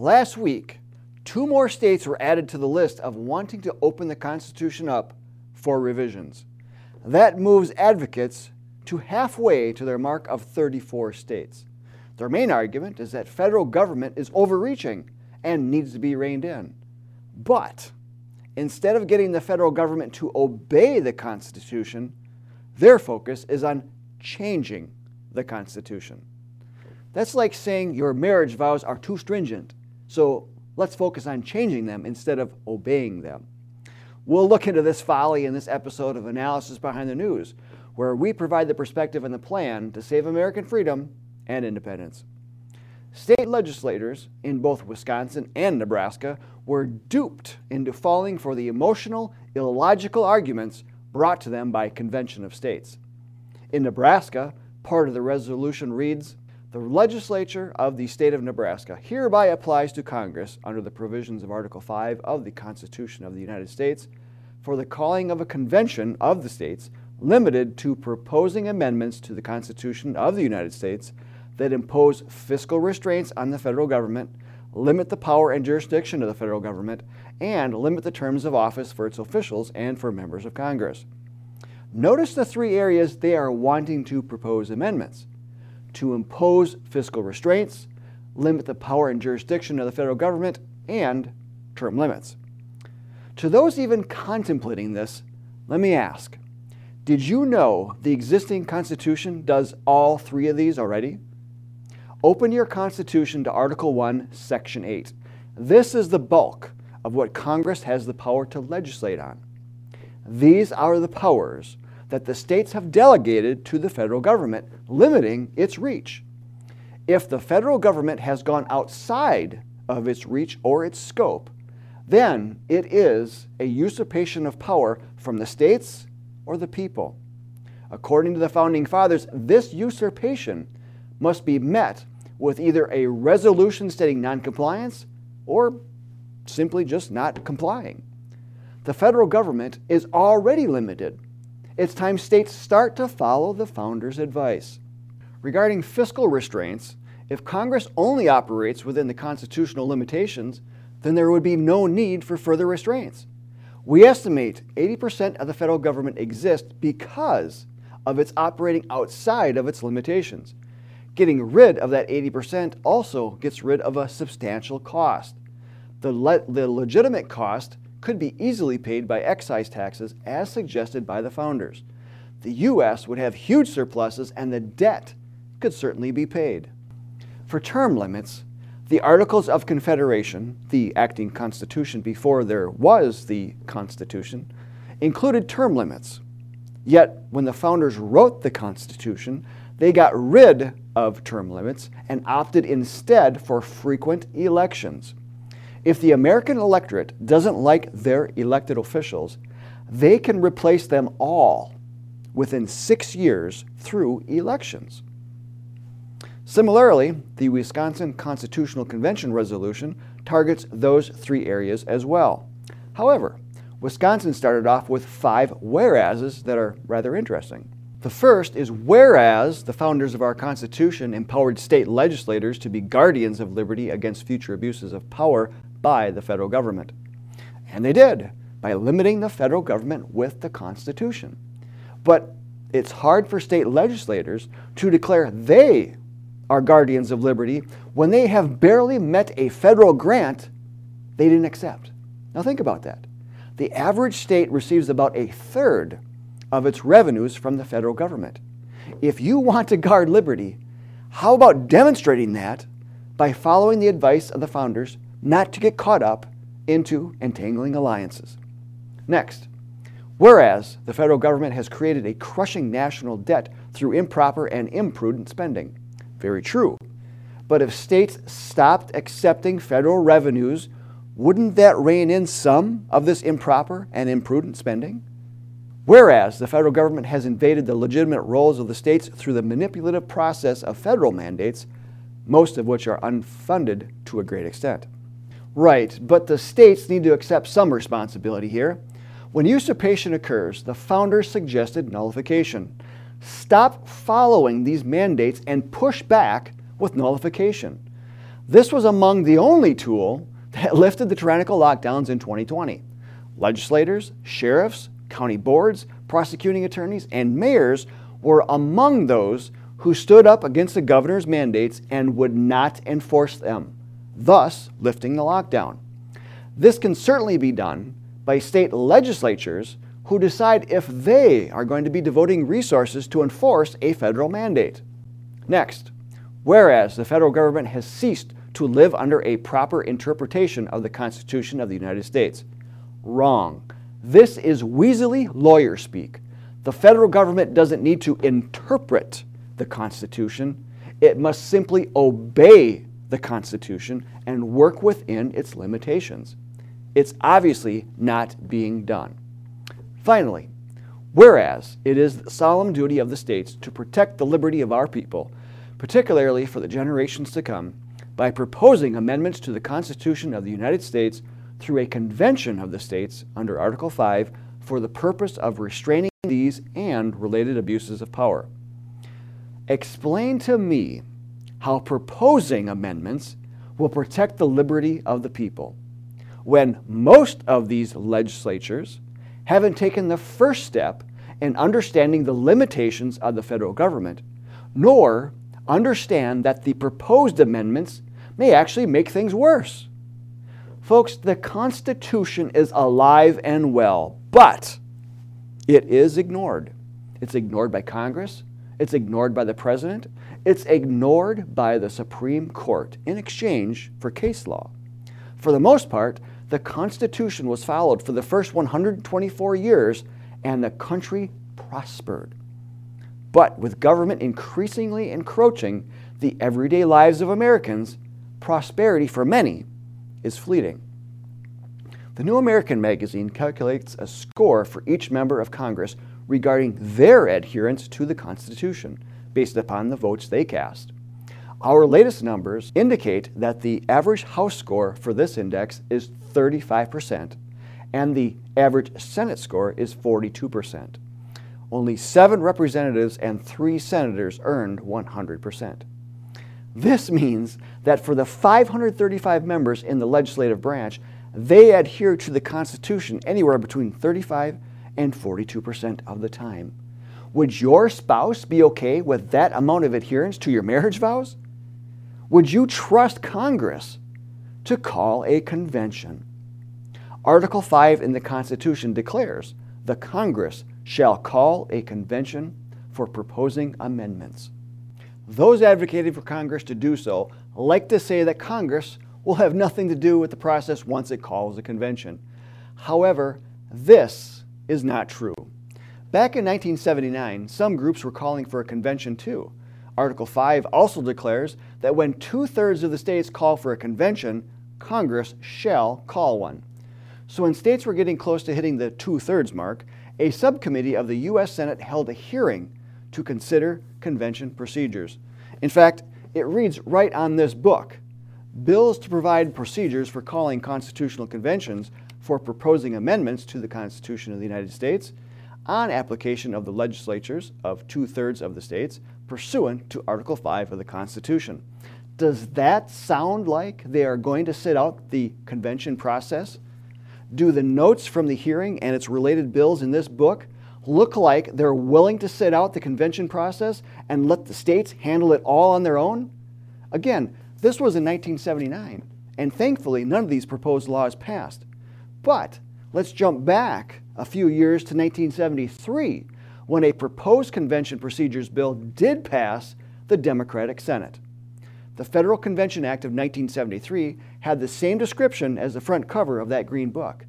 Last week, two more states were added to the list of wanting to open the Constitution up for revisions. That moves advocates to halfway to their mark of 34 states. Their main argument is that federal government is overreaching and needs to be reined in. But instead of getting the federal government to obey the Constitution, their focus is on changing the Constitution. That's like saying your marriage vows are too stringent, so let's focus on changing them instead of obeying them. We'll look into this folly in this episode of Analysis Behind the News, where we provide the perspective and the plan to save American freedom and independence. State legislators in both Wisconsin and Nebraska were duped into falling for the emotional, illogical arguments brought to them by Convention of States. In Nebraska, part of the resolution reads, "The legislature of the state of Nebraska hereby applies to Congress under the provisions of Article V of the Constitution of the United States for the calling of a convention of the states limited to proposing amendments to the Constitution of the United States that impose fiscal restraints on the federal government, limit the power and jurisdiction of the federal government, and limit the terms of office for its officials and for members of Congress." Notice the three areas they are wanting to propose amendments: to impose fiscal restraints, limit the power and jurisdiction of the federal government, and term limits. To those even contemplating this, let me ask, did you know the existing Constitution does all three of these already? Open your Constitution to Article I, Section 8. This is the bulk of what Congress has the power to legislate on. These are the powers that the states have delegated to the federal government, limiting its reach. If the federal government has gone outside of its reach or its scope, then it is a usurpation of power from the states or the people. According to the Founding Fathers, this usurpation must be met with either a resolution stating noncompliance or simply just not complying. The federal government is already limited. It's time states start to follow the founders' advice. Regarding fiscal restraints, if Congress only operates within the constitutional limitations, then there would be no need for further restraints. We estimate 80% of the federal government exists because of its operating outside of its limitations. Getting rid of that 80% also gets rid of a substantial cost. The legitimate cost could be easily paid by excise taxes, as suggested by the founders. The U.S. would have huge surpluses, and the debt could certainly be paid. For term limits, the Articles of Confederation, the acting Constitution before there was the Constitution, included term limits. Yet, when the founders wrote the Constitution, they got rid of term limits and opted instead for frequent elections. If the American electorate doesn't like their elected officials, they can replace them all within 6 years through elections. Similarly, the Wisconsin Constitutional Convention resolution targets those three areas as well. However, Wisconsin started off with 5 whereases that are rather interesting. The first is, whereas the founders of our Constitution empowered state legislators to be guardians of liberty against future abuses of power by the federal government. And they did, by limiting the federal government with the Constitution. But it's hard for state legislators to declare they are guardians of liberty when they have barely met a federal grant they didn't accept. Now think about that. The average state receives about a third of its revenues from the federal government. If you want to guard liberty, how about demonstrating that by following the advice of the founders not to get caught up into entangling alliances? Next, whereas the federal government has created a crushing national debt through improper and imprudent spending. Very true. But if states stopped accepting federal revenues, wouldn't that rein in some of this improper and imprudent spending? Whereas the federal government has invaded the legitimate roles of the states through the manipulative process of federal mandates, most of which are unfunded to a great extent. Right, but the states need to accept some responsibility here. When usurpation occurs, the founders suggested nullification. Stop following these mandates and push back with nullification. This was among the only tool that lifted the tyrannical lockdowns in 2020. Legislators, sheriffs, county boards, prosecuting attorneys, and mayors were among those who stood up against the governor's mandates and would not enforce them, thus lifting the lockdown. This can certainly be done by state legislatures who decide if they are going to be devoting resources to enforce a federal mandate. Next, whereas the federal government has ceased to live under a proper interpretation of the Constitution of the United States. Wrong. This is weaselly lawyer speak. The federal government doesn't need to interpret the Constitution. It must simply obey the Constitution and work within its limitations. It's obviously not being done. Finally, whereas it is the solemn duty of the states to protect the liberty of our people, particularly for the generations to come, by proposing amendments to the Constitution of the United States through a Convention of the States under Article V for the purpose of restraining these and related abuses of power. Explain to me how proposing amendments will protect the liberty of the people when most of these legislatures haven't taken the first step in understanding the limitations of the federal government, nor understand that the proposed amendments may actually make things worse. Folks, the Constitution is alive and well, but it is ignored. It's ignored by Congress, it's ignored by the President, it's ignored by the Supreme Court in exchange for case law. For the most part, the Constitution was followed for the first 124 years and the country prospered. But with government increasingly encroaching the everyday lives of Americans, prosperity for many is fleeting. The New American magazine calculates a score for each member of Congress regarding their adherence to the Constitution based upon the votes they cast. Our latest numbers indicate that the average House score for this index is 35% and the average Senate score is 42%. Only 7 representatives and 3 senators earned 100%. This means that for the 535 members in the legislative branch, they adhere to the Constitution anywhere between 35 and 42% of the time. Would your spouse be okay with that amount of adherence to your marriage vows? Would you trust Congress to call a convention? Article V in the Constitution declares the Congress shall call a convention for proposing amendments. Those advocating for Congress to do so like to say that Congress will have nothing to do with the process once it calls a convention. However, this is not true. Back in 1979, some groups were calling for a convention too. Article V also declares that when 2/3 of the states call for a convention, Congress shall call one. So when states were getting close to hitting the 2/3 mark, a subcommittee of the U.S. Senate held a hearing to consider convention procedures. In fact, it reads right on this book, "Bills to provide procedures for calling constitutional conventions for proposing amendments to the Constitution of the United States on application of the legislatures of 2/3 of the states pursuant to Article V of the Constitution." Does that sound like they are going to sit out the convention process? Do the notes from the hearing and its related bills in this book look like they're willing to sit out the convention process and let the states handle it all on their own? Again, this was in 1979, and thankfully none of these proposed laws passed. But let's jump back a few years to 1973, when a proposed convention procedures bill did pass the Democratic Senate. The Federal Convention Act of 1973 had the same description as the front cover of that green book.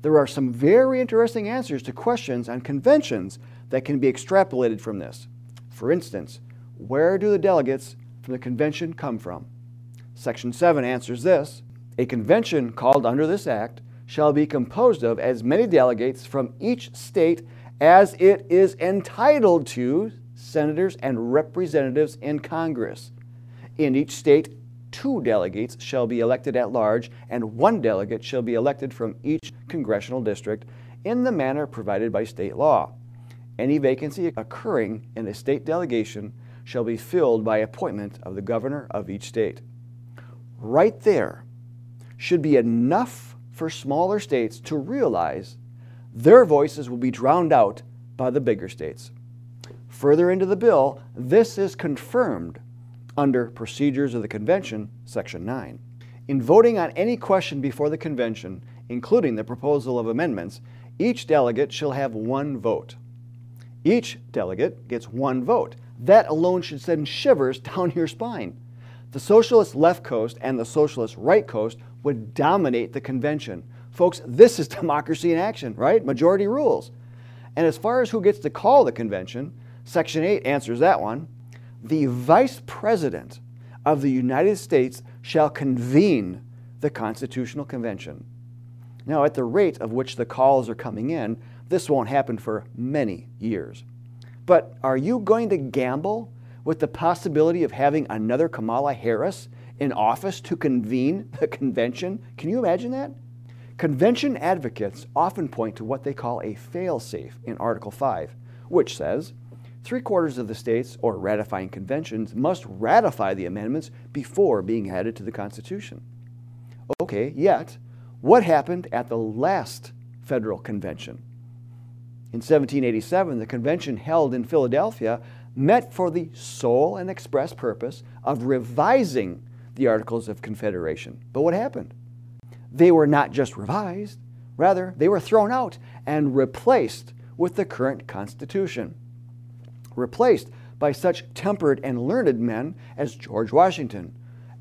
There are some very interesting answers to questions on conventions that can be extrapolated from this. For instance, where do the delegates from the convention come from? Section 7 answers this. A convention called under this act shall be composed of as many delegates from each state as it is entitled to senators and representatives in Congress. In each state, 2 delegates shall be elected at large, and 1 delegate shall be elected from each congressional district in the manner provided by state law. Any vacancy occurring in a state delegation shall be filled by appointment of the governor of each state. right there should be enough for smaller states to realize their voices will be drowned out by the bigger states. Further into the bill, this is confirmed under Procedures of the Convention, Section 9. In voting on any question before the Convention, including the proposal of amendments, each delegate shall have one vote. Each delegate gets one vote. That alone should send shivers down your spine. The socialist left coast and the socialist right coast would dominate the Convention. Folks, this is democracy in action, right? Majority rules. And as far as who gets to call the Convention, Section 8 answers that one. The Vice President of the United States shall convene the Constitutional Convention. Now, at the rate of which the calls are coming in, this won't happen for many years. But are you going to gamble with the possibility of having another Kamala Harris in office to convene the Convention? Can you imagine that? Convention advocates often point to what they call a fail-safe in Article V, which says, 3/4 of the states or ratifying conventions must ratify the amendments before being added to the Constitution. Okay, yet, what happened at the last Federal Convention? In 1787, the convention held in Philadelphia met for the sole and express purpose of revising the Articles of Confederation. But what happened? They were not just revised, rather, they were thrown out and replaced with the current Constitution. Replaced by such tempered and learned men as George Washington,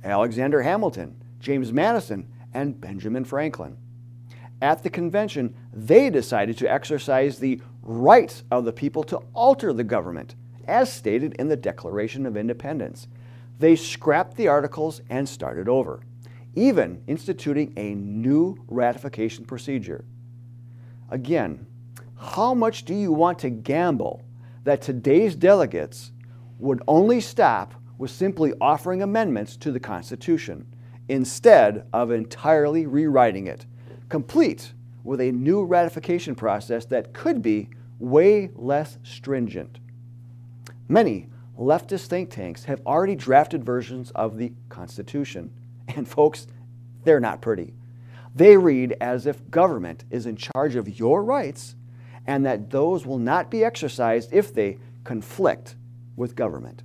Alexander Hamilton, James Madison, and Benjamin Franklin. At the convention, they decided to exercise the rights of the people to alter the government, as stated in the Declaration of Independence. They scrapped the articles and started over, even instituting a new ratification procedure. Again, how much do you want to gamble that today's delegates would only stop with simply offering amendments to the Constitution, instead of entirely rewriting it, complete with a new ratification process that could be way less stringent? Many leftist think tanks have already drafted versions of the Constitution, and folks, they're not pretty. They read as if government is in charge of your rights and that those will not be exercised if they conflict with government.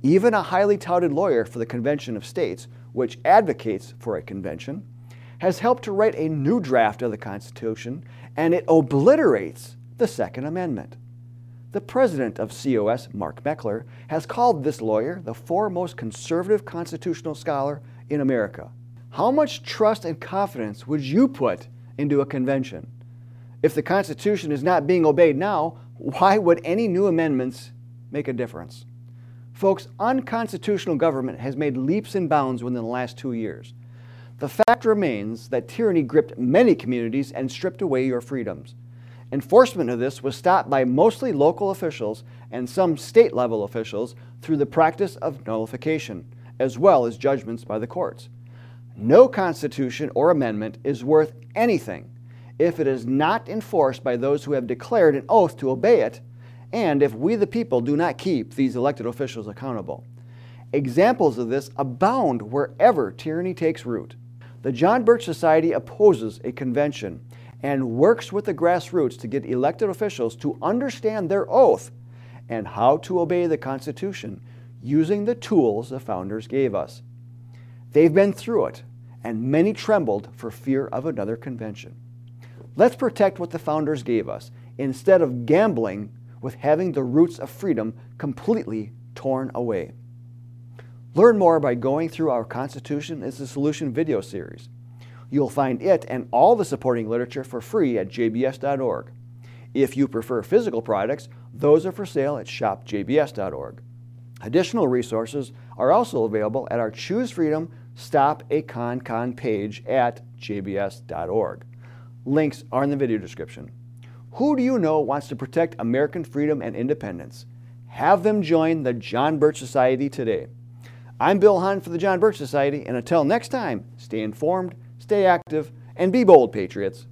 Even a highly touted lawyer for the Convention of States, which advocates for a convention, has helped to write a new draft of the Constitution, and it obliterates the Second Amendment. The president of COS, Mark Meckler, has called this lawyer the foremost conservative constitutional scholar in America. How much trust and confidence would you put into a convention? If the Constitution is not being obeyed now, why would any new amendments make a difference? Folks, unconstitutional government has made leaps and bounds within the last 2 years. The fact remains that tyranny gripped many communities and stripped away your freedoms. Enforcement of this was stopped by mostly local officials and some state-level officials through the practice of nullification, as well as judgments by the courts. No constitution or amendment is worth anything if it is not enforced by those who have declared an oath to obey it, and if we the people do not keep these elected officials accountable. Examples of this abound wherever tyranny takes root. The John Birch Society opposes a convention and works with the grassroots to get elected officials to understand their oath and how to obey the Constitution using the tools the founders gave us. They've been through it, and many trembled for fear of another convention. Let's protect what the founders gave us instead of gambling with having the roots of freedom completely torn away. Learn more by going through our Constitution is the Solution video series. You'll find it and all the supporting literature for free at jbs.org. If you prefer physical products, those are for sale at shopjbs.org. Additional resources are also available at our Choose Freedom Stop a Con page at jbs.org. Links are in the video description. Who do you know wants to protect American freedom and independence? Have them join the John Birch Society today. I'm Bill Hahn for the John Birch Society, and until next time, stay informed, stay active, and be bold, patriots.